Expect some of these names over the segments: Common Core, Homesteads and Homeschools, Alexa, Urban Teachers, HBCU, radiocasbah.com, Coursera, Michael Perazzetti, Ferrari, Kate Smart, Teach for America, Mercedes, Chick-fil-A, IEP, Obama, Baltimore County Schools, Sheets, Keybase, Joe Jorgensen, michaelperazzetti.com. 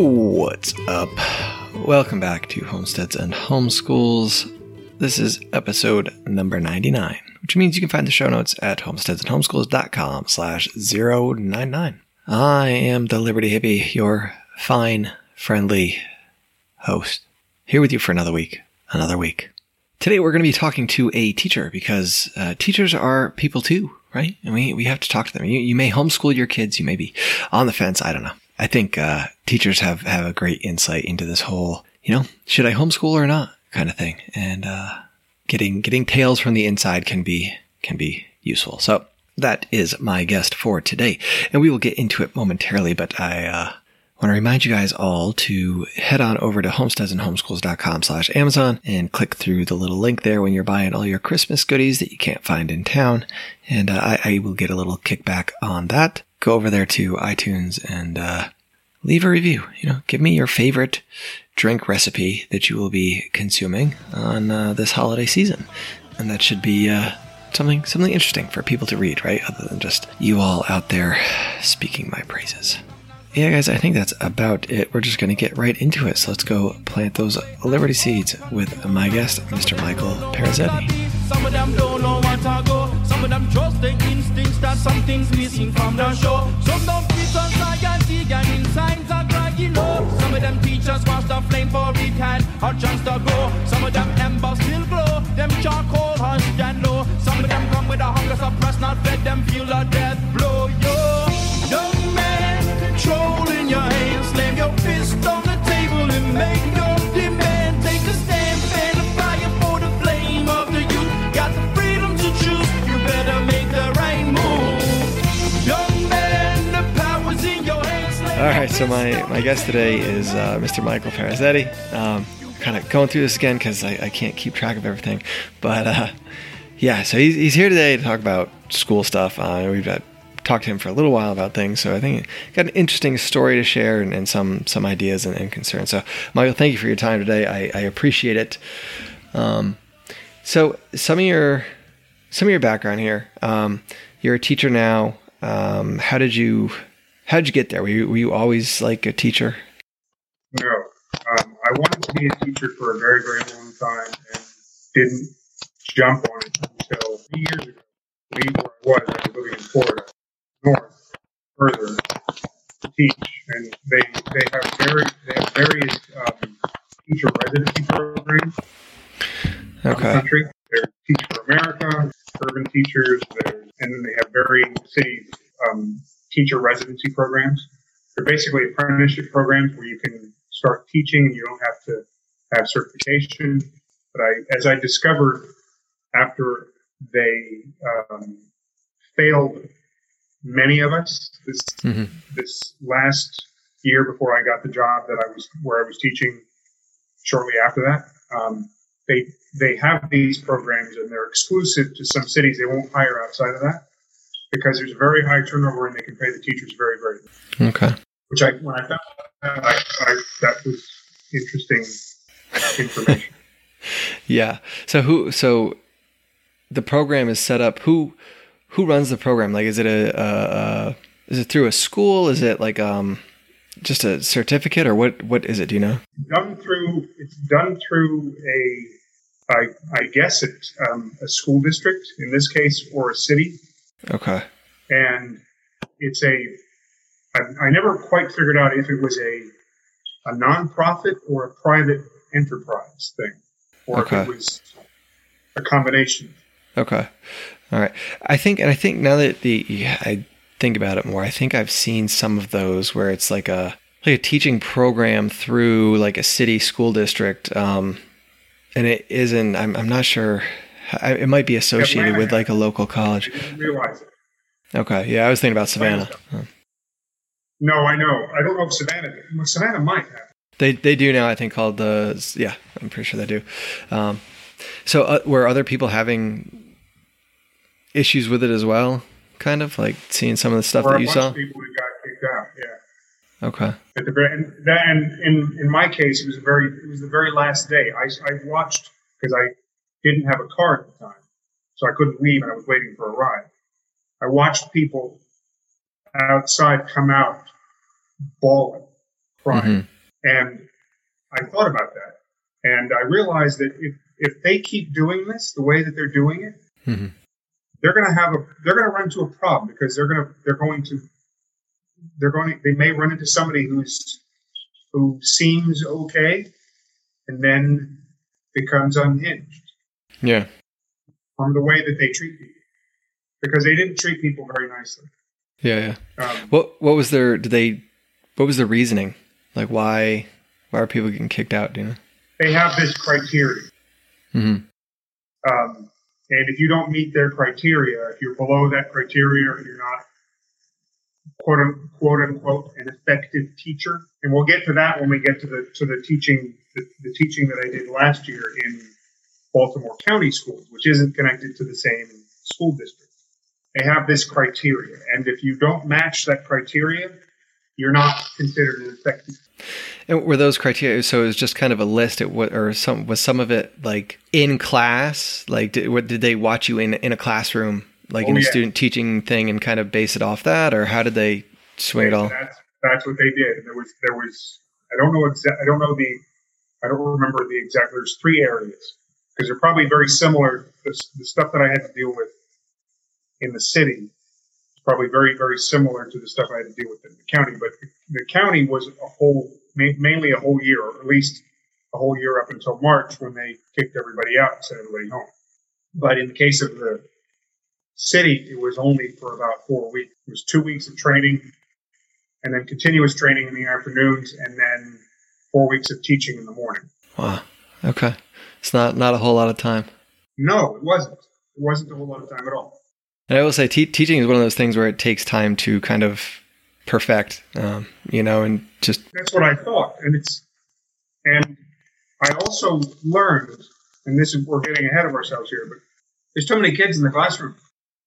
What's up? Welcome back to Homesteads and Homeschools. This is episode number 99, which means you can find the show notes at homesteadsandhomeschools.com/099. I am the Liberty Hippie, your fine, friendly host, here with you for another week. Today we're going to be talking to a teacher because teachers are people too, right? And we have to talk to them. You may homeschool your kids, you may be on the fence, I don't know. I think teachers have a great insight into this whole, should I homeschool or not kind of thing. And getting tales from the inside can be useful. So that is my guest for today. And we will get into it momentarily, but I want to remind you guys all to head on over to homesteadsandhomeschools.com/Amazon and click through the little link there when you're buying all your Christmas goodies that you can't find in town. And I will get a little kickback on that. Go over there to iTunes and leave a review. Give me your favorite drink recipe that you will be consuming on this holiday season, and that should be something interesting for people to read, right? Other than just you all out there speaking my praises. Yeah, guys, I think that's about it. We're just going to get right into it. So let's go plant those Liberty seeds with my guest, Mr. Michael Perazzetti. Some of them don't know what to go. Some of them trust the instincts that something's missing from the show. Some don't fit on science, and in signs are dragging low. Some of them teachers watch the flame for it had a chance to go. Some of them embers still glow, them charcoal hunched and low. Some of them come with a hunger suppressed, not let them feel a death blow. Yo, young man, control in your hands, slam your fist on the table and make your demand. Take a stand, fan the fire for the flame of the youth. Got the freedom to choose, you better make the right move. Young man, the power's in your hands. Alright, so my guest today is Mr. Michael Perazzetti. Kind of going through this again because I can't keep track of everything. But yeah, so he's here today to talk about school stuff. We've got talked to him for a little while about things, so I think he got an interesting story to share and some ideas and concerns. So Michael, thank you for your time today. I appreciate it. So some of your background here. You're a teacher now. How did you get there? Were you always like a teacher? No, I wanted to be a teacher for a very, very long time and didn't jump on it until 3 years ago. I was living in Florida. North further to teach, and they have various teacher residency programs. Okay. In the country. There's Teach for America, Urban Teachers, and then they have varying city teacher residency programs. They're basically apprenticeship programs where you can start teaching and you don't have to have certification. But as I discovered after they failed. Many of us this last year before I got the job where I was teaching shortly after that, they have these programs and they're exclusive to some cities. They won't hire outside of that because there's a very high turnover and they can pay the teachers very, very well. Okay. Which when I found out that was interesting information. Yeah. So the program is set up. Who runs the program? Like, is it is it through a school? Is it like just a certificate, or what is it? Do you know? It's done through a, I guess it's a school district in this case, or a city. Okay. And it's I never quite figured out if it was a nonprofit or a private enterprise thing, or if it was a combination. Okay. All right. I think now that I think about it more, I think I've seen some of those where it's like a teaching program through like a city school district. And it isn't, I'm not sure. It might be associated with like a local college. I didn't realize it. Okay. Yeah. I was thinking about Savannah. No, I know. I don't know if Savannah did. Savannah might have. They do now, I think, called the, yeah, I'm pretty sure they do. So were other people having issues with it as well? Kind of like seeing some of the stuff that you saw? There were a bunch of people who got kicked out, yeah. Okay. At the, and then in my case, it was the very last day. I watched because I didn't have a car at the time, so I couldn't leave and I was waiting for a ride. I watched people outside come out bawling, crying. Mm-hmm. And I thought about that. And I realized that if they keep doing this the way that they're doing it, mm-hmm. they're gonna run into a problem because they may run into somebody who seems okay and then becomes unhinged. Yeah. From the way that they treat people. Because they didn't treat people very nicely. Yeah, yeah. What was their reasoning? Like why are people getting kicked out, do you know? They have this criteria. Mm-hmm. And if you don't meet their criteria, if you're below that criteria, or you're not quote unquote an effective teacher. And we'll get to that when we get to the teaching the teaching that I did last year in Baltimore County Schools, which isn't connected to the same school district. They have this criteria, and if you don't match that criteria, you're not considered an effective. And were those criteria? So it was just kind of a list. Was some of it like in class? Like did they watch you in a classroom, like a student teaching thing, and kind of base it off that, or how did they swing it all? That's what they did. And there was I don't remember the exact. There's three areas because they're probably very similar. The stuff that I had to deal with in the city, probably very, very similar to the stuff I had to deal with in the county. But the county was mainly a whole year, or at least a whole year up until March when they kicked everybody out and sent everybody home. But in the case of the city, it was only for about 4 weeks. It was 2 weeks of training and then continuous training in the afternoons and then 4 weeks of teaching in the morning. Wow. Okay. It's not a whole lot of time. No, it wasn't. It wasn't a whole lot of time at all. And I will say teaching is one of those things where it takes time to kind of perfect, and just... That's what I thought. And I also learned, and this is, we're getting ahead of ourselves here, but there's too many kids in the classroom.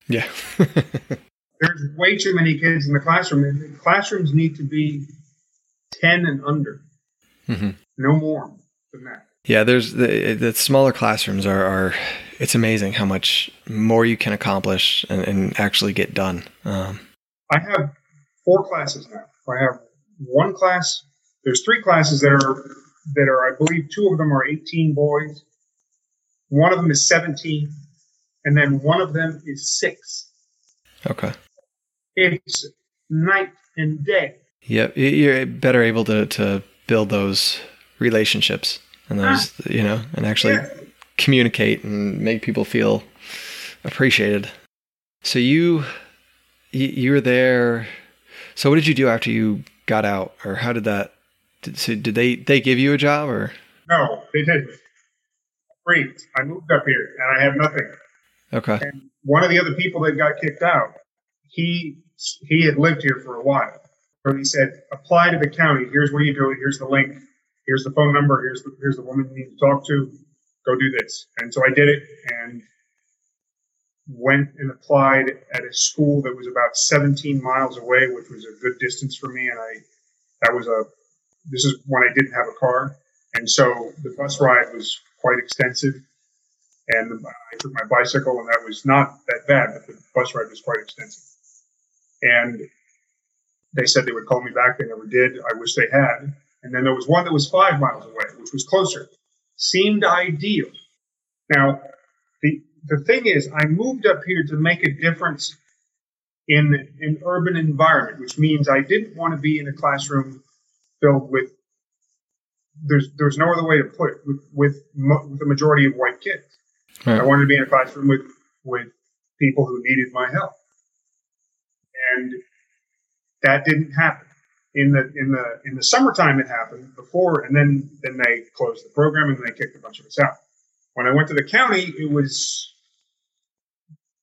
Yeah. There's way too many kids in the classroom. And the classrooms need to be 10 and under. Mm-hmm. No more than that. Yeah, there's the smaller classrooms are it's amazing how much more you can accomplish and actually get done. I have 4 classes now. I have one class. There's 3 classes that are I believe 2 of them are 18 boys. One of them is 17, and then one of them is 6. Okay. It's night and day. Yep, you're better able to build those relationships. And those, and actually communicate and make people feel appreciated. So you were there. So what did you do after you got out, or how did that? Did they give you a job, or? No, they didn't. Great. I moved up here and I have nothing. Okay. And one of the other people that got kicked out, he had lived here for a while. So he said, apply to the county. Here's what you do. Here's the link. Here's the phone number. Here's the woman you need to talk to. Go do this. And so I did it and went and applied at a school that was about 17 miles away, which was a good distance for me. And this is when I didn't have a car. And so the bus ride was quite extensive. And I took my bicycle, and that was not that bad, but the bus ride was quite extensive. And they said they would call me back. They never did. I wish they had. And then there was one that was 5 miles away, which was closer. Seemed ideal. Now, the thing is, I moved up here to make a difference in an urban environment, which means I didn't want to be in a classroom filled with, there's no other way to put it, with the majority of white kids. Right. I wanted to be in a classroom with people who needed my help. And that didn't happen. In the summertime, it happened before, and then they closed the program and they kicked a bunch of us out. When I went to the county, it was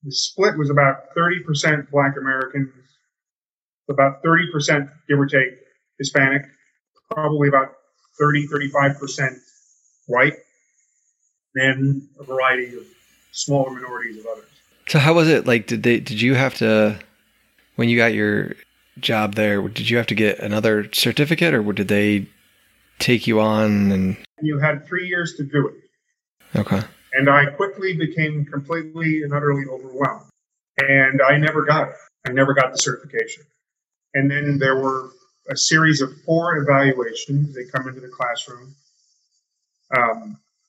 the split was about 30% Black Americans, about 30%, give or take, Hispanic, probably about 30-35% white, and a variety of smaller minorities of others. So how was it? Like, did you have to, when you got your job there, did you have to get another certificate, or did they take you on? And you had 3 years to do it. Okay. And I quickly became completely and utterly overwhelmed. And I never got it. I never got the certification. And then there were a series of 4 evaluations. They come into the classroom.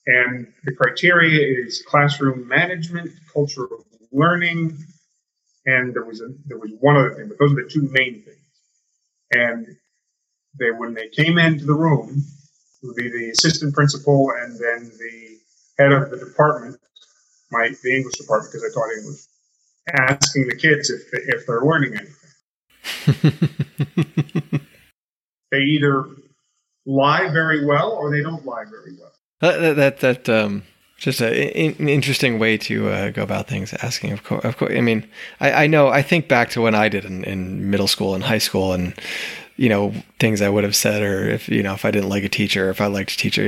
And the criteria is classroom management, culture of learning, and there was one other thing, but those are the 2 main things. And they, when they came into the room, it would be the assistant principal and then the head of the department, the English department, because I taught English, asking the kids if they're learning anything. They either lie very well or they don't lie very well. That's just an interesting way to go about things. Asking, of course. I mean, I know. I think back to when I did in middle school and high school, and things I would have said, or if I didn't like a teacher, or if I liked a teacher,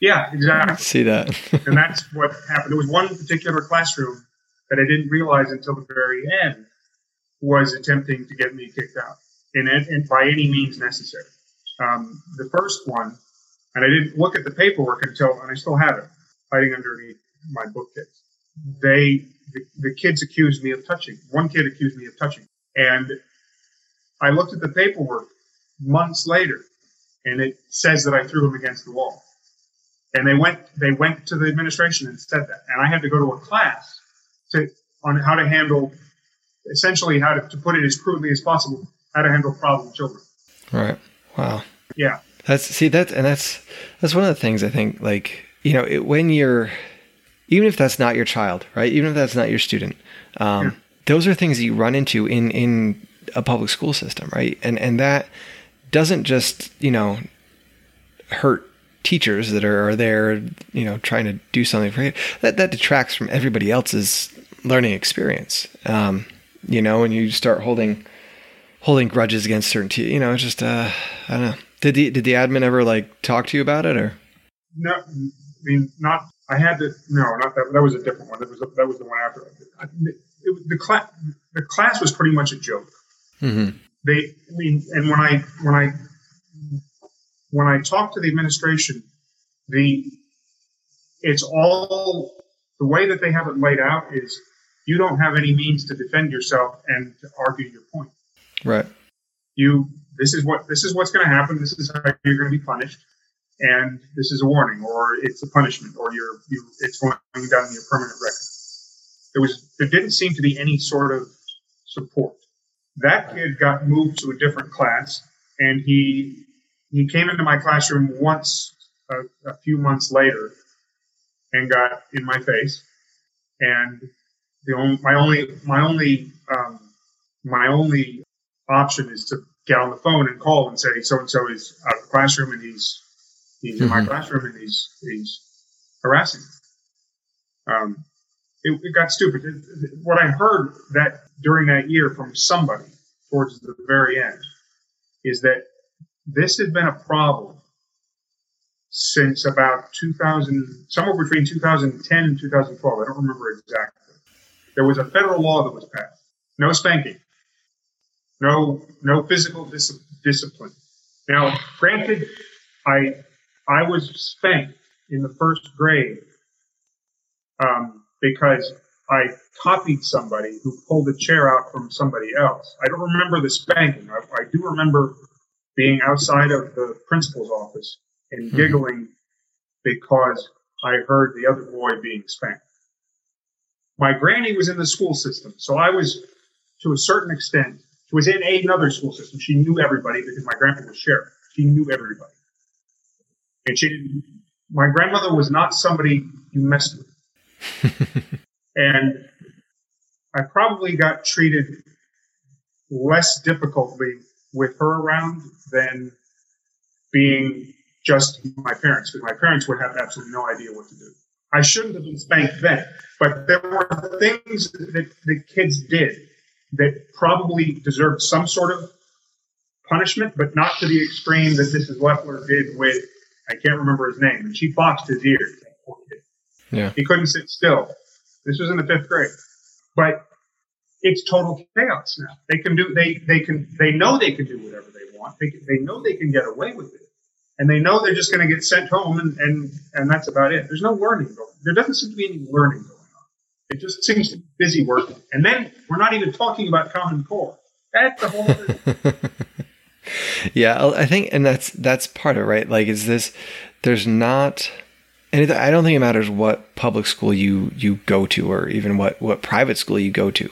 Yeah, exactly. See that, and that's what happened. There was one particular classroom that I didn't realize until the very end was attempting to get me kicked out, and by any means necessary. The first one. And I didn't look at the paperwork and I still have it, hiding underneath my bookcase. The kids accused me of touching. One kid accused me of touching. And I looked at the paperwork months later, and it says that I threw him against the wall. And they went to the administration and said that. And I had to go to a class on how to handle, essentially how to put it as crudely as possible, how to handle problem children. Right. Wow. Yeah. That's one of the things I think, when you're, even if that's not your child, right? Even if that's not your student, yeah. Those are things that you run into in a public school system, right? And that doesn't just, hurt teachers that are there, trying to do something for you. That detracts from everybody else's learning experience, and you start holding grudges against certain teachers, it's just, I don't know. Did the admin ever talk to you about it or? No, that was a different one. That was the one after. The class was pretty much a joke. Mm-hmm. When I talked to the administration, it's all the way that they have it laid out is you don't have any means to defend yourself and to argue your point. Right. This is what's going to happen. This is how you're going to be punished, and this is a warning, or it's a punishment, or it's going down in your permanent record. There didn't seem to be any sort of support. That kid got moved to a different class, and he came into my classroom once a few months later, and got in my face. And my only option is to get on the phone and call and say so and so is out of the classroom and he's mm-hmm. in my classroom and he's harassing me. It got stupid. What I heard that during that year from somebody towards the very end is that this had been a problem since about 2000, somewhere between 2010 and 2012. I don't remember exactly. There was a federal law that was passed. No spanking. No physical discipline. Now, granted, I was spanked in the first grade because I copied somebody who pulled a chair out from somebody else. I don't remember the spanking. I do remember being outside of the principal's office and giggling because I heard the other boy being spanked. My granny was in the school system, so I was, to a certain extent, was in another school system. She knew everybody because my grandpa was sheriff. She knew everybody. And my grandmother was not somebody you messed with. And I probably got treated less difficultly with her around than being just my parents, because my parents would have absolutely no idea what to do. I shouldn't have been spanked then, but there were things that the kids did that probably deserved some sort of punishment, but not to the extreme that Mrs. Leffler did with, I can't remember his name, and she boxed his ears. Yeah. He couldn't sit still. This was in the fifth grade. But it's total chaos now. They can do, they know they can do whatever they want. They know they can get away with it. And they know they're just going to get sent home, and that's about it. There's no learning going on. There doesn't seem to be any learning going on. It just seems to be busy work. And then we're not even talking about Common Core. That's the whole thing. Yeah, I think, and that's part of it, right? Like, is this, there's not, and I don't think it matters what public school you go to, or even what private school you go to.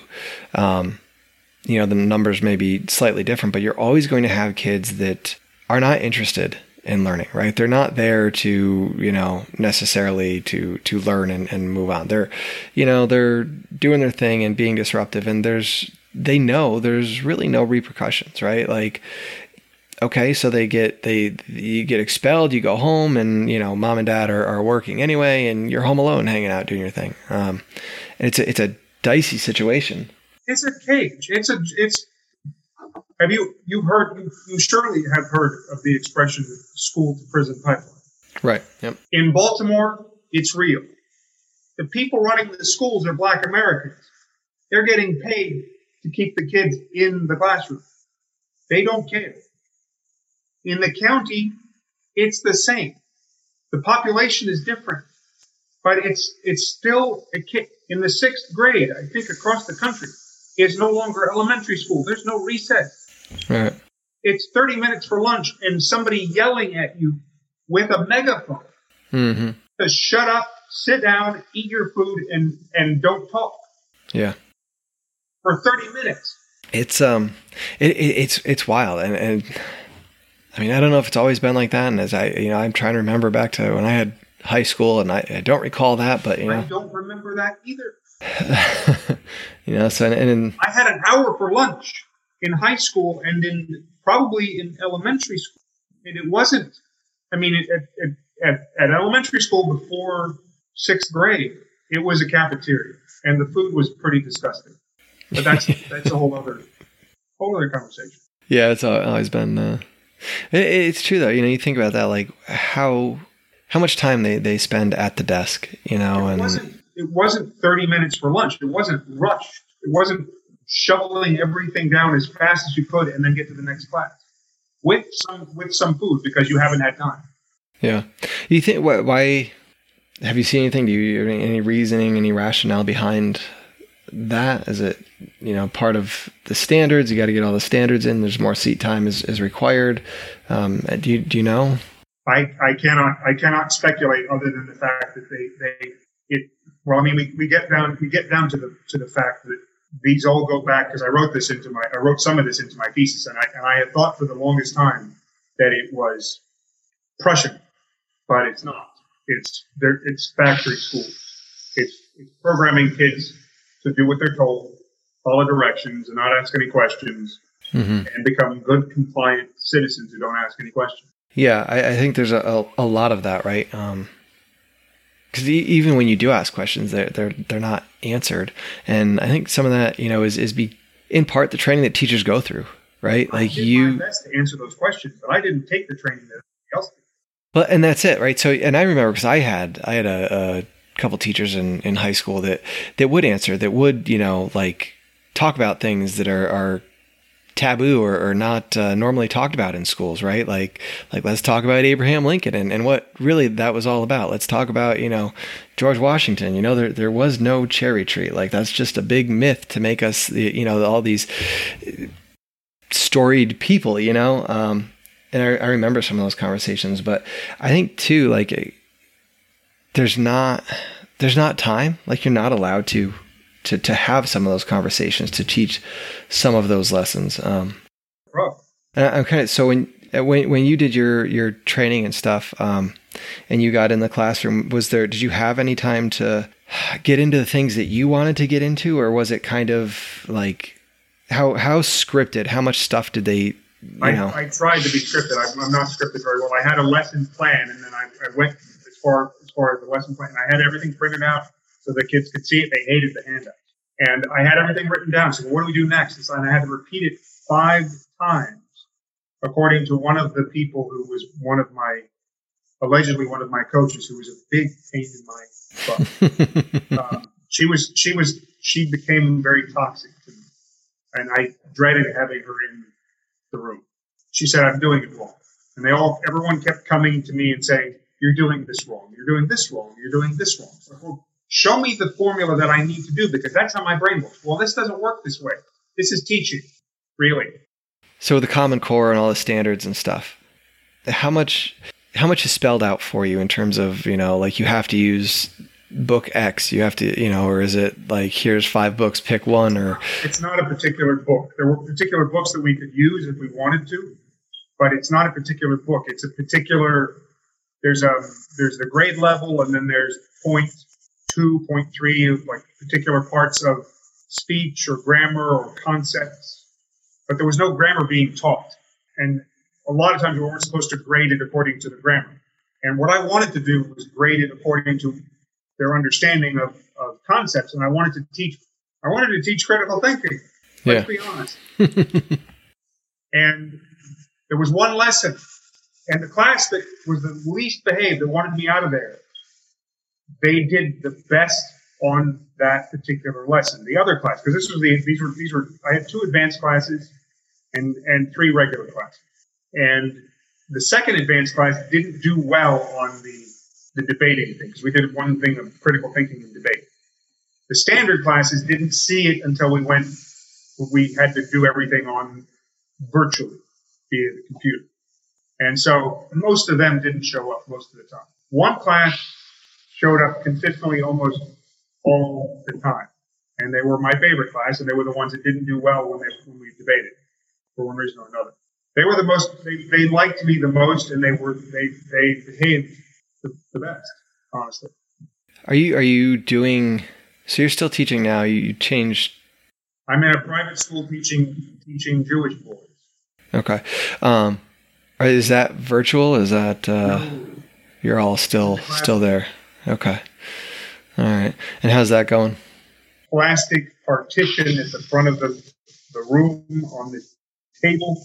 You know, the numbers may be slightly different, but you're always going to have kids that are not interested in learning, right? They're not there to, you know, necessarily to learn and move on. They're, you know, they're doing their thing and being disruptive, and they know there's really no repercussions, right? Like, okay, so you get expelled, you go home, and, you know, mom and dad are working anyway, and you're home alone, hanging out, doing your thing. And it's a dicey situation. It's a cage. Have you heard? You surely have heard of the expression "school to prison pipeline." Right. Yep. In Baltimore, it's real. The people running the schools are Black Americans. They're getting paid to keep the kids in the classroom. They don't care. In the county, it's the same. The population is different, but it's still a kid in the sixth grade. I think across the country, it's no longer elementary school. There's no recess. Right. It's 30 minutes for lunch and somebody yelling at you with a megaphone to shut up, sit down, eat your food, and don't talk. Yeah. For 30 minutes. It's it's wild, and I mean, I don't know if it's always been like that. And as I'm trying to remember back to when I had high school, and I don't recall that, but I don't remember that either. You know, so and I had an hour for lunch in high school and probably in elementary school. And it wasn't, I mean, at elementary school before sixth grade, it was a cafeteria and the food was pretty disgusting. But that's a whole other conversation. Yeah, it's always been, it's true though. You know, you think about that, like how much time they spend at the desk, you know, it wasn't 30 minutes for lunch. It wasn't rushed. It wasn't shoveling everything down as fast as you could and then get to the next class with some food because you haven't had time. Yeah. You think why have you seen anything? Do you any reasoning, any rationale behind that? Is it, you know, part of the standards? You got to get all the standards in. There's more seat time is required. Do you know? I cannot speculate other than the fact that we get down to the fact that these all go back, because I wrote some of this into my thesis, and I had thought for the longest time that it was Prussian, but it's not. It's factory school. It's programming kids to do what they're told, follow directions, and not ask any questions, and become good, compliant citizens who don't ask any questions. Yeah, I think there's a lot of that, right? Because even when you do ask questions, they're not answered, and I think some of that, you know, is in part the training that teachers go through, right? Like, I did my best to answer those questions, but I didn't take the training that everybody else did. Well, and that's it, right? So, and I remember because I had a couple teachers in high school that would answer, that would, you know, like talk about things that are taboo or not normally talked about in schools, right? Like let's talk about Abraham Lincoln and what really that was all about. Let's talk about, you know, George Washington. You know, there was no cherry tree. Like, that's just a big myth to make us, you know, all these storied people, you know? And I remember some of those conversations, but I think too, like, there's not time. Like, you're not allowed to have some of those conversations, to teach some of those lessons. I'm kind of, so when you did your training and stuff, and you got in the classroom, did you have any time to get into the things that you wanted to get into, or was it kind of like how scripted? How much stuff did they? I tried to be scripted. I'm not scripted very well. I had a lesson plan, and then I went as far as the lesson plan. I had everything printed out, so the kids could see it. They hated the handouts. And I had everything written down. So what do we do next? And I had to repeat it 5 times, according to one of the people who was allegedly one of my coaches, who was a big pain in my butt. She became very toxic to me, and I dreaded having her in the room. She said, "I'm doing it wrong." And everyone kept coming to me and saying, "You're doing this wrong. You're doing this wrong. You're doing this wrong." So, well, show me the formula that I need to do, because that's how my brain works. Well, this doesn't work this way. This is teaching, really. So the Common Core and all the standards and stuff, how much is spelled out for you in terms of, like, you have to use book X, you have to, or is it like, here's 5 books, pick one? Or it's not a particular book. There were particular books that we could use if we wanted to, but it's not a particular book. It's a particular, there's the grade level, and then there's 0.2, 0.3 of like particular parts of speech or grammar or concepts. But there was no grammar being taught, and a lot of times we weren't supposed to grade it according to the grammar. And what I wanted to do was grade it according to their understanding of concepts. And I wanted to teach critical thinking. Let's be honest. And there was one lesson, and the class that was the least behaved, that wanted me out of there, they did the best on that particular lesson. The other class, because these were I had 2 advanced classes and 3 regular classes. And the second advanced class didn't do well on the debating thing, because we did one thing of critical thinking and debate. The standard classes didn't see it until we had to do everything on virtually via the computer. And so most of them didn't show up most of the time. One class showed up consistently almost all the time. And they were my favorite class, and they were the ones that didn't do well when we debated for one reason or another. They were the most, they liked me the most, and they behaved the best, honestly. Are you doing, so you're still teaching now, you changed? I'm in a private school teaching Jewish boys. Okay. Is that virtual? Is that, no. You're all still there? Okay. All right. And how's that going? Plastic partition at the front of the room on the table.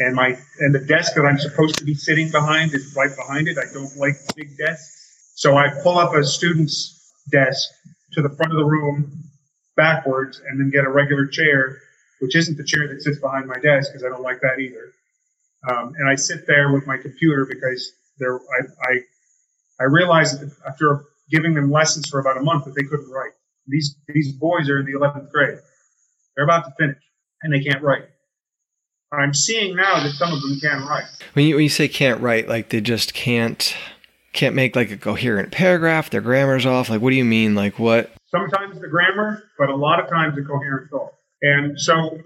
And the desk that I'm supposed to be sitting behind is right behind it. I don't like big desks. So I pull up a student's desk to the front of the room backwards, and then get a regular chair, which isn't the chair that sits behind my desk, because I don't like that either. And I sit there with my computer, because I realized that after giving them lessons for about a month that they couldn't write. These boys are in the 11th grade. They're about to finish, and they can't write. I'm seeing now that some of them can't write. When you say can't write, like they just can't make like a coherent paragraph, their grammar's off. Like, what do you mean? Like what? Sometimes the grammar, but a lot of times the coherent thought. And so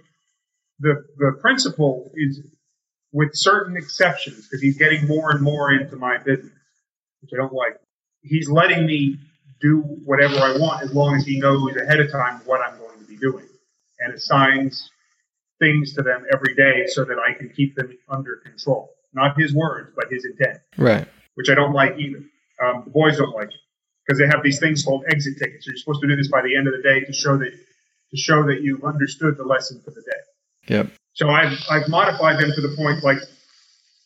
the principle is, with certain exceptions, because he's getting more and more into my business, which I don't like, he's letting me do whatever I want as long as he knows ahead of time what I'm going to be doing, and assigns things to them every day so that I can keep them under control. Not his words, but his intent. Right. Which I don't like either. The boys don't like it, because they have these things called exit tickets. You're supposed to do this by the end of the day to show that you understood the lesson for the day. Yep. So I've modified them to the point, like,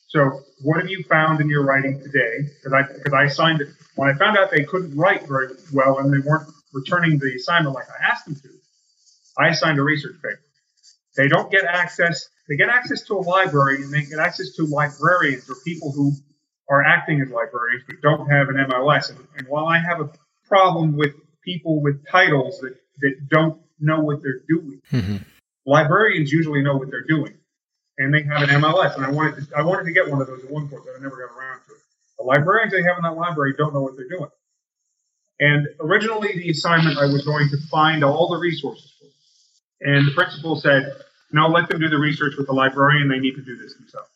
so what have you found in your writing today? Because I assigned it. When I found out they couldn't write very well and they weren't returning the assignment like I asked them to, I assigned a research paper. They don't get access. They get access to a library, and they get access to librarians or people who are acting as librarians but don't have an MLS. And while I have a problem with people with titles that don't know what they're doing, mm-hmm. librarians usually know what they're doing, and they have an MLS. And I wanted to get one of those at one point, but I never got around to it. The librarians they have in that library don't know what they're doing. And originally, the assignment I was going to find all the resources for, and the principal said, "No, let them do the research with the librarian. They need to do this themselves."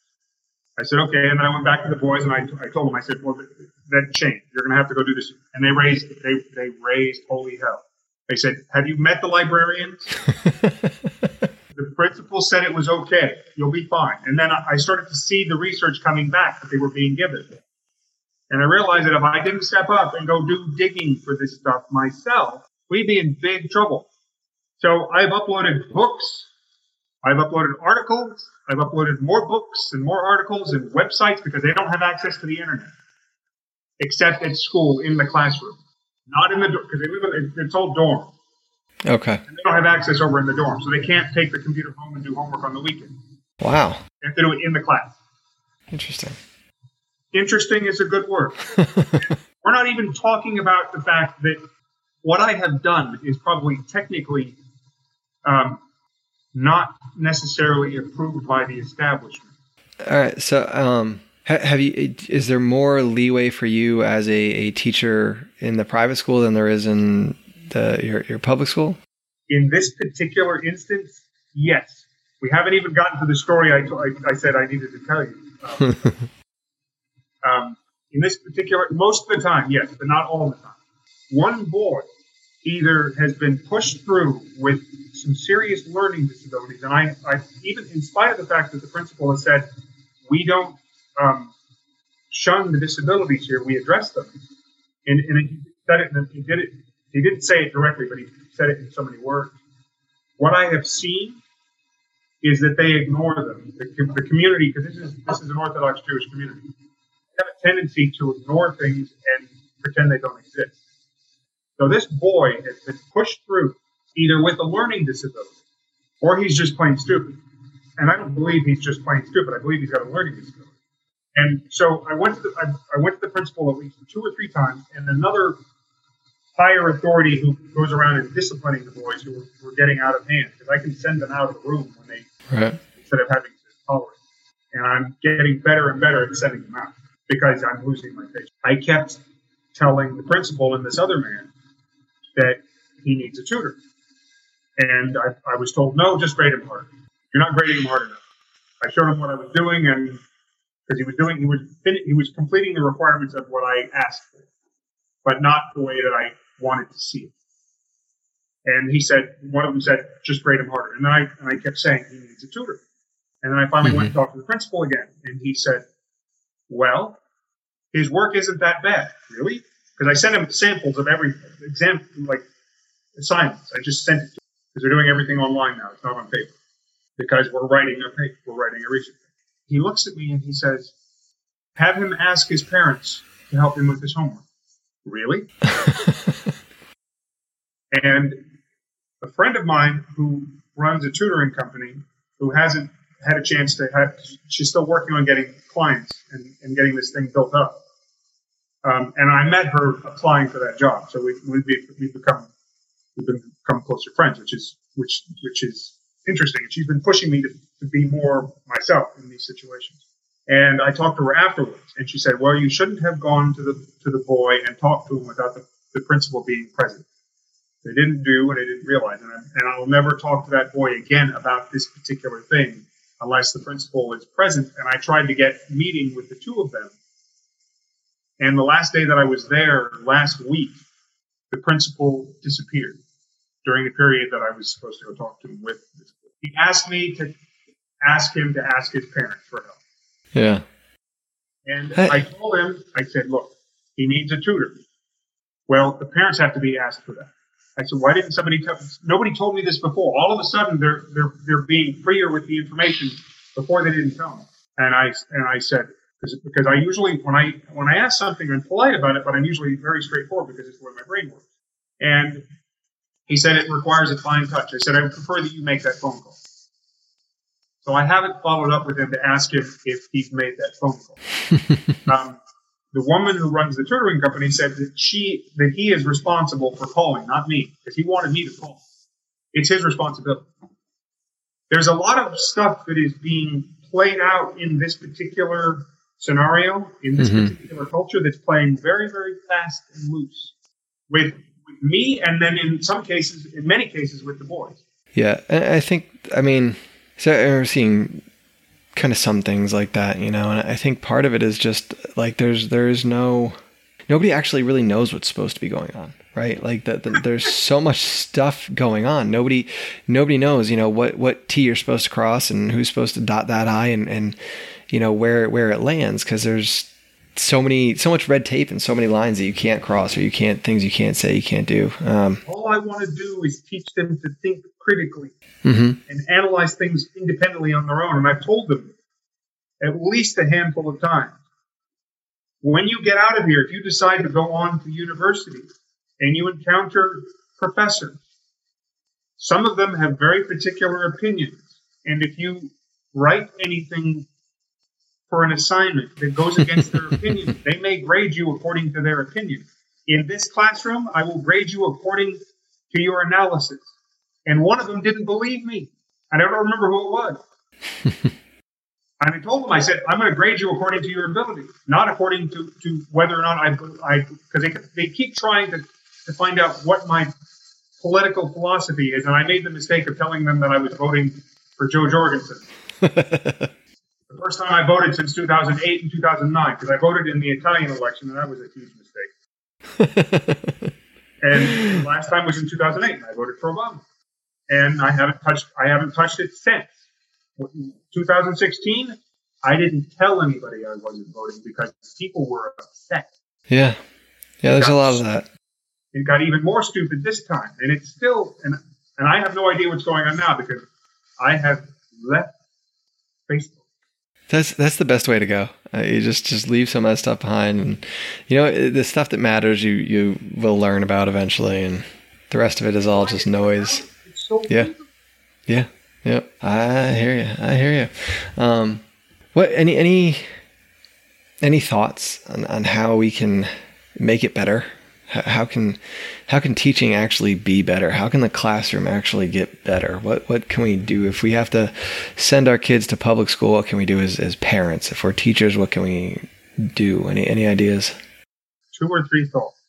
I said, okay. And then I went back to the boys, and I told them, I said, well, that changed. You're going to have to go do this. And they raised holy hell. They said, have you met the librarians? The principal said it was okay. You'll be fine. And then I started to see the research coming back that they were being given. And I realized that if I didn't step up and go do digging for this stuff myself, we'd be in big trouble. So I've uploaded books, I've uploaded articles, I've uploaded more books and more articles and websites because they don't have access to the internet, except at school, in the classroom, not in the dorm, because they live in, it's all dorm. Okay. And they don't have access over in the dorm, so they can't take the computer home and do homework on the weekend. Wow. They have to do it in the class. Interesting. Interesting is a good word. We're not even talking about the fact that what I have done is probably technically not necessarily approved by the establishment. All right. So have you? Is there more leeway for you as a teacher in the private school than there is in your public school? In this particular instance, yes. We haven't even gotten to the story I said I needed to tell you. In this particular, most of the time, yes, but not all the time. One boy either has been pushed through with some serious learning disabilities, and I even in spite of the fact that the principal has said, we don't shun the disabilities here, we address them. And he said it, and he did it. He didn't say it directly, but he said it in so many words. What I have seen is that they ignore them. The community, because this is an Orthodox Jewish community, have a tendency to ignore things and pretend they don't exist. So this boy has been pushed through either with a learning disability or he's just plain stupid. And I don't believe he's just plain stupid. I believe he's got a learning disability. And so I went to the principal at least two or three times, and another higher authority who goes around and disciplining the boys who were getting out of hand, because I can send them out of the room when they instead of having to tolerate. And I'm getting better and better at sending them out because I'm losing my patience. I kept telling the principal and this other man that he needs a tutor. And I was told, no, just grade him hard. You're not grading him hard enough. I showed him what I was doing, and because he was completing the requirements of what I asked for, but not the way that I wanted to see it. And he said, one of them said, just grade him harder. And then I kept saying he needs a tutor. And then I finally went and talked to the principal again. And he said, well, his work isn't that bad, really? Because I sent him samples of every exam, like assignments. I just sent it to him because they're doing everything online now. It's not on paper because we're writing a paper. We're writing a research paper. He looks at me and he says, have him ask his parents to help him with his homework. Really? And a friend of mine who runs a tutoring company who hasn't had a chance to have, she's still working on getting clients and getting this thing built up. And I met her applying for that job. So we've become closer friends, which is interesting. And she's been pushing me to be more myself in these situations. And I talked to her afterwards, and she said, well, you shouldn't have gone to the boy and talked to him without the principal being present. They didn't do what I didn't realize, and I will never talk to that boy again about this particular thing unless the principal is present. And I tried to get a meeting with the two of them. And the last day that I was there, last week, the principal disappeared during the period that I was supposed to go talk to him with this boy. He asked me to ask him to ask his parents for help. Yeah. And I told him, I said, look, he needs a tutor. Well, the parents have to be asked for that. I said, why didn't somebody tell me? Nobody told me this before. All of a sudden, they're being freer with the information before they didn't tell me. And I said, because I usually, when I ask something, I'm polite about it, but I'm usually very straightforward because it's the way my brain works. And he said, it requires a fine touch. I said, I would prefer that you make that phone call. So I haven't followed up with him to ask him if he's made that phone call. The woman who runs the tutoring company said that he is responsible for calling, not me, because he wanted me to call. It's his responsibility. There's a lot of stuff that is being played out in this particular scenario, in this particular culture, that's playing very, very fast and loose with me, and then in many cases, with the boys. Yeah, I think, I mean... So I remember seeing kind of some things like that, you know, and I think part of it is just like nobody actually really knows what's supposed to be going on, right? Like there's so much stuff going on. Nobody knows, you know, what T you're supposed to cross and who's supposed to dot that I and you know, where it lands. Cause there's so much red tape and so many lines that you can't cross, or things you can't say, you can't do. All I want to do is teach them to think critically and analyze things independently on their own. And I've told them at least a handful of times, when you get out of here, if you decide to go on to university and you encounter professors, some of them have very particular opinions. And if you write anything for an assignment that goes against their opinion, they may grade you according to their opinion. In this classroom, I will grade you according to your analysis. And one of them didn't believe me. I don't remember who it was. And I told them, I said, I'm going to grade you according to your ability, not according to whether or not I because they keep trying to find out what my political philosophy is. And I made the mistake of telling them that I was voting for Joe Jorgensen. The first time I voted since 2008 and 2009, because I voted in the Italian election, and that was a huge mistake. And the last time was in 2008, and I voted for Obama. And I haven't touched it since. 2016, I didn't tell anybody I wasn't voting because people were upset. Yeah. Yeah, there's a lot of that. It got even more stupid this time. And it's still, and I have no idea what's going on now because I have left Facebook. That's the best way to go. You just leave some of that stuff behind. And, you know, the stuff that matters, you will learn about eventually. And the rest of it is all just noise. It's so beautiful. Yeah. Yep. I hear you. What any thoughts on how we can make it better? How can teaching actually be better? How can the classroom actually get better? What can we do if we have to send our kids to public school? What can we do as parents? If we're teachers, what can we do? Any ideas? 2 or 3 thoughts.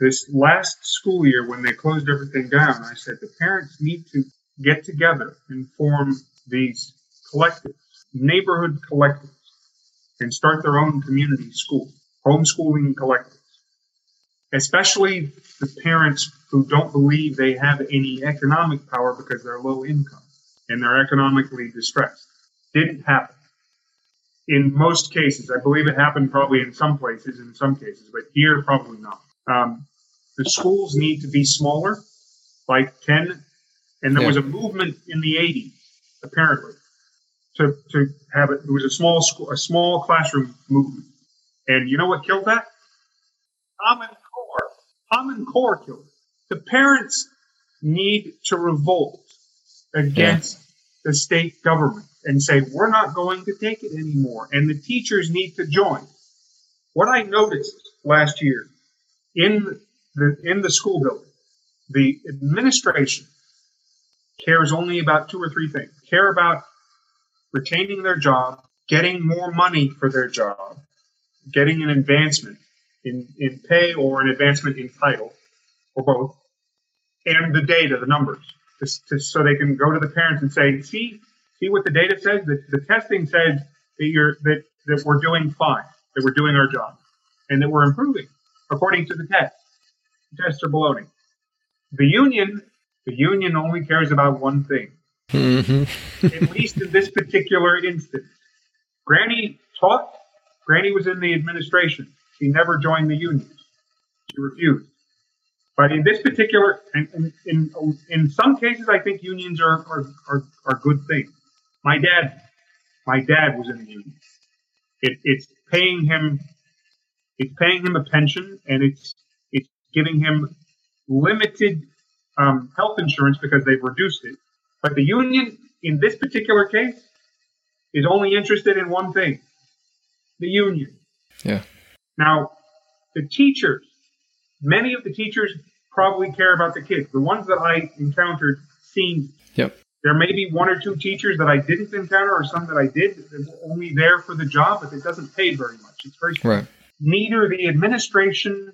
This last school year, when they closed everything down, I said the parents need to get together and form these collectives, neighborhood collectives, and start their own community school, homeschooling collectives, especially the parents who don't believe they have any economic power because they're low income and they're economically distressed. Didn't happen. In most cases, I believe it happened probably in some places, but here probably not. The schools need to be smaller, like 10. And there was a movement in the 80s, apparently, to have it. It was a small classroom movement. And you know what killed that? Common Core. Common Core killed it. The parents need to revolt against the state government and say, we're not going to take it anymore. And the teachers need to join. What I noticed last year in the school building, the administration cares only about 2 or 3 things. Care about retaining their job, getting more money for their job, getting an advancement in pay or an advancement in title, or both, and the data, the numbers, so they can go to the parents and say, see what the data says? The testing says that we're doing fine, that we're doing our job, and that we're improving according to the test. The tests are baloney. The union only cares about one thing, at least in this particular instance. Granny taught. Granny was in the administration. She never joined the union. She refused. But in this particular, in some cases, I think unions are good things. My dad was in the union. It's paying him a pension, and it's giving him limited health insurance because they've reduced it. But the union in this particular case is only interested in one thing, the union. Yeah. Now, the teachers, many of the teachers probably care about the kids. The ones that I encountered seemed, there may be 1 or 2 teachers that I didn't encounter or some that I did. They're only there for the job, but it doesn't pay very much. It's very right. Neither the administration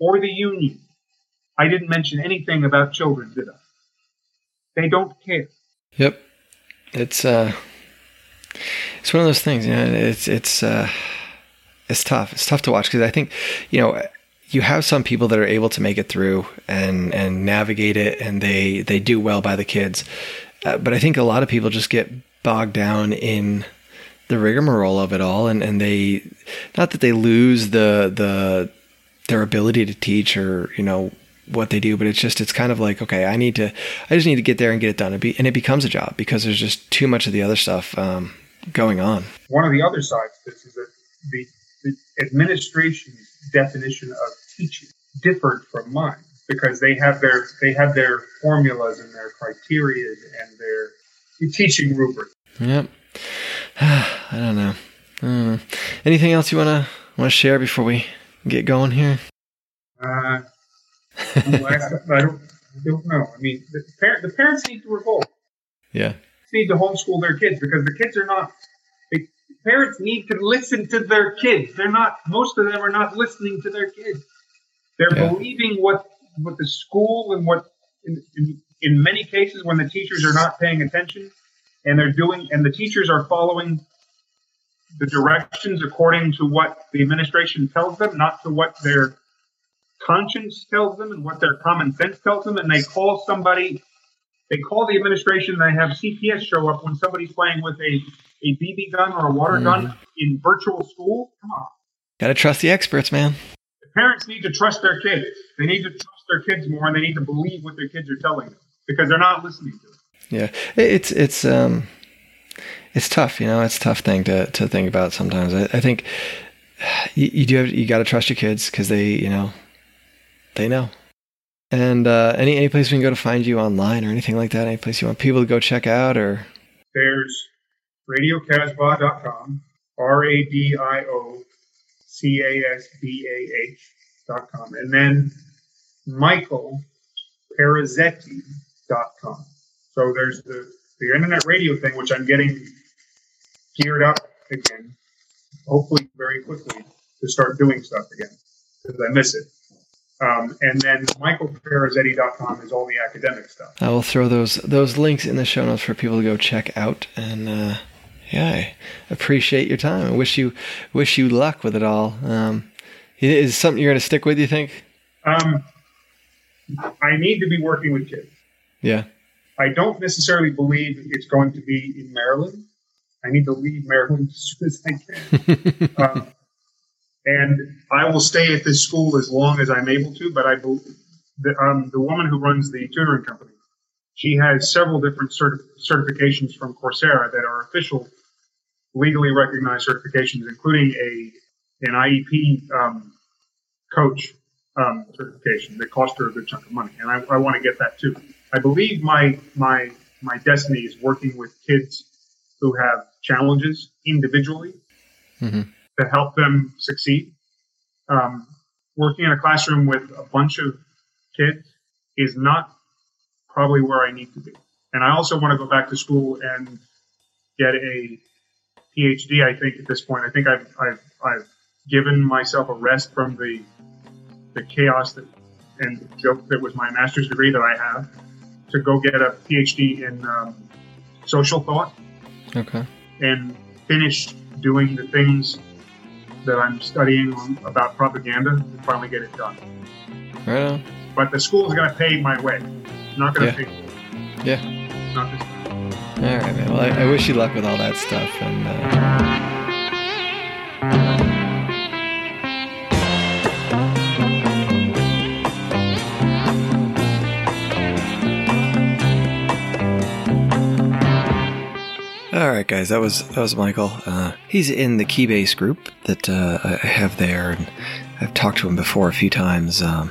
or the union. I didn't mention anything about children, did I? They don't care. Yep, it's one of those things. You know, it's tough. It's tough to watch because I think, you know, you have some people that are able to make it through and navigate it, and they do well by the kids. But I think a lot of people just get bogged down in the rigmarole of it all, and they not that they lose their ability to teach or, you know, what they do, but it's just, it's kind of like, okay, I just need to get there and get it done. And it becomes a job because there's just too much of the other stuff going on. One of the other sides of this is that the administration's definition of teaching differed from mine because they have their formulas and their criteria and their teaching rubric. Yep. I don't know. Anything else you want to share before we get going here? I don't know. I mean, the parents need to revolt. Yeah. They need to homeschool their kids because the kids are not. The parents need to listen to their kids. They're not. Most of them are not listening to their kids. They're believing what the school and what in many cases when the teachers are not paying attention and they're doing and the teachers are following the directions according to what the administration tells them, not to what their conscience tells them and what their common sense tells them, and they call the administration, and they have CPS show up when somebody's playing with a BB gun or a water gun in virtual school. Come on. Gotta trust the experts, man. The parents need to trust their kids. They need to trust their kids more, and they need to believe what their kids are telling them because they're not listening to them. Yeah. It's tough, you know, it's a tough thing to think about sometimes. I think you got to trust your kids because they know. And any place we can go to find you online or anything like that, any place you want people to go check out or? There's radiocasbah.com, radiocasbah.com, and then michaelperazzetti.com. So there's the internet radio thing, which I'm getting geared up again, hopefully very quickly, to start doing stuff again because I miss it. And then michaelperazzetti.com is all the academic stuff. I will throw those links in the show notes for people to go check out. And I appreciate your time. I wish you luck with it all. Is it something you're going to stick with, you think? I need to be working with kids. Yeah. I don't necessarily believe it's going to be in Maryland. I need to leave Maryland as soon as I can. And I will stay at this school as long as I'm able to, but I believe the woman who runs the tutoring company, she has several different certifications from Coursera that are official, legally recognized certifications, including an IEP coach certification that cost her a good chunk of money. And I want to get that too. I believe my destiny is working with kids who have challenges individually. Mm-hmm. To help them succeed. Working in a classroom with a bunch of kids is not probably where I need to be. And I also want to go back to school and get a PhD, I think, at this point. I think I've given myself a rest from the chaos and joke that was my master's degree that I have to go get a PhD in social thought. Okay. And finish doing the things that I'm studying about propaganda and finally get it done. Right on. But the school is going to pay my way. It's not going to pay for it. Yeah. Not this time. All right, man. Well, I wish you luck with all that stuff. And all right, guys, that was Michael. He's in the Keybase group that I have there, and I've talked to him before a few times on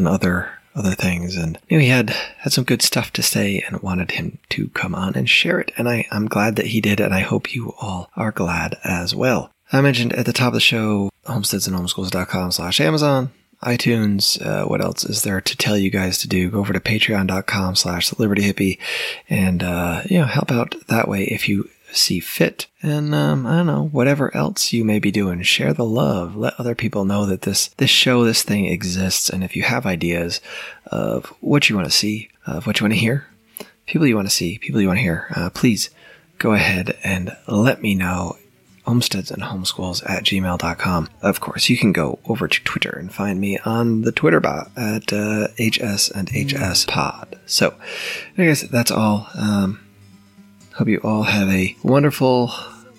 other things. And you know, he had some good stuff to say, and wanted him to come on and share it. And I'm glad that he did, and I hope you all are glad as well. I mentioned at the top of the show, homesteadsandhomeschools.com/Amazon. iTunes, what else is there to tell you guys to do? Go over to patreon.com/Liberty Hippie and, help out that way if you see fit. And, I don't know, whatever else you may be doing, share the love. Let other people know that this show, this thing exists. And if you have ideas of what you want to see, of what you want to hear, people you want to see, people you want to hear, please go ahead and let me know. homesteadsandhomeschools@gmail.com. Of course, you can go over to Twitter and find me on the Twitter bot at @HS and HS Pod. So, I guess that's all. Hope you all have a wonderful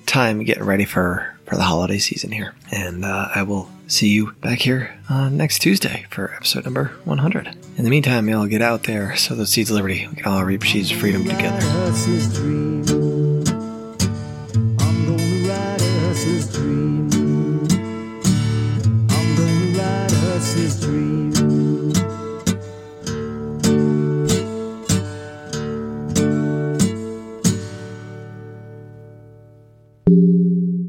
time getting ready for the holiday season here. And I will see you back here next Tuesday for episode number 100. In the meantime, y'all get out there, sow those seeds of liberty. We can all reap seeds of freedom together. I'm gonna ride a hustler's dream.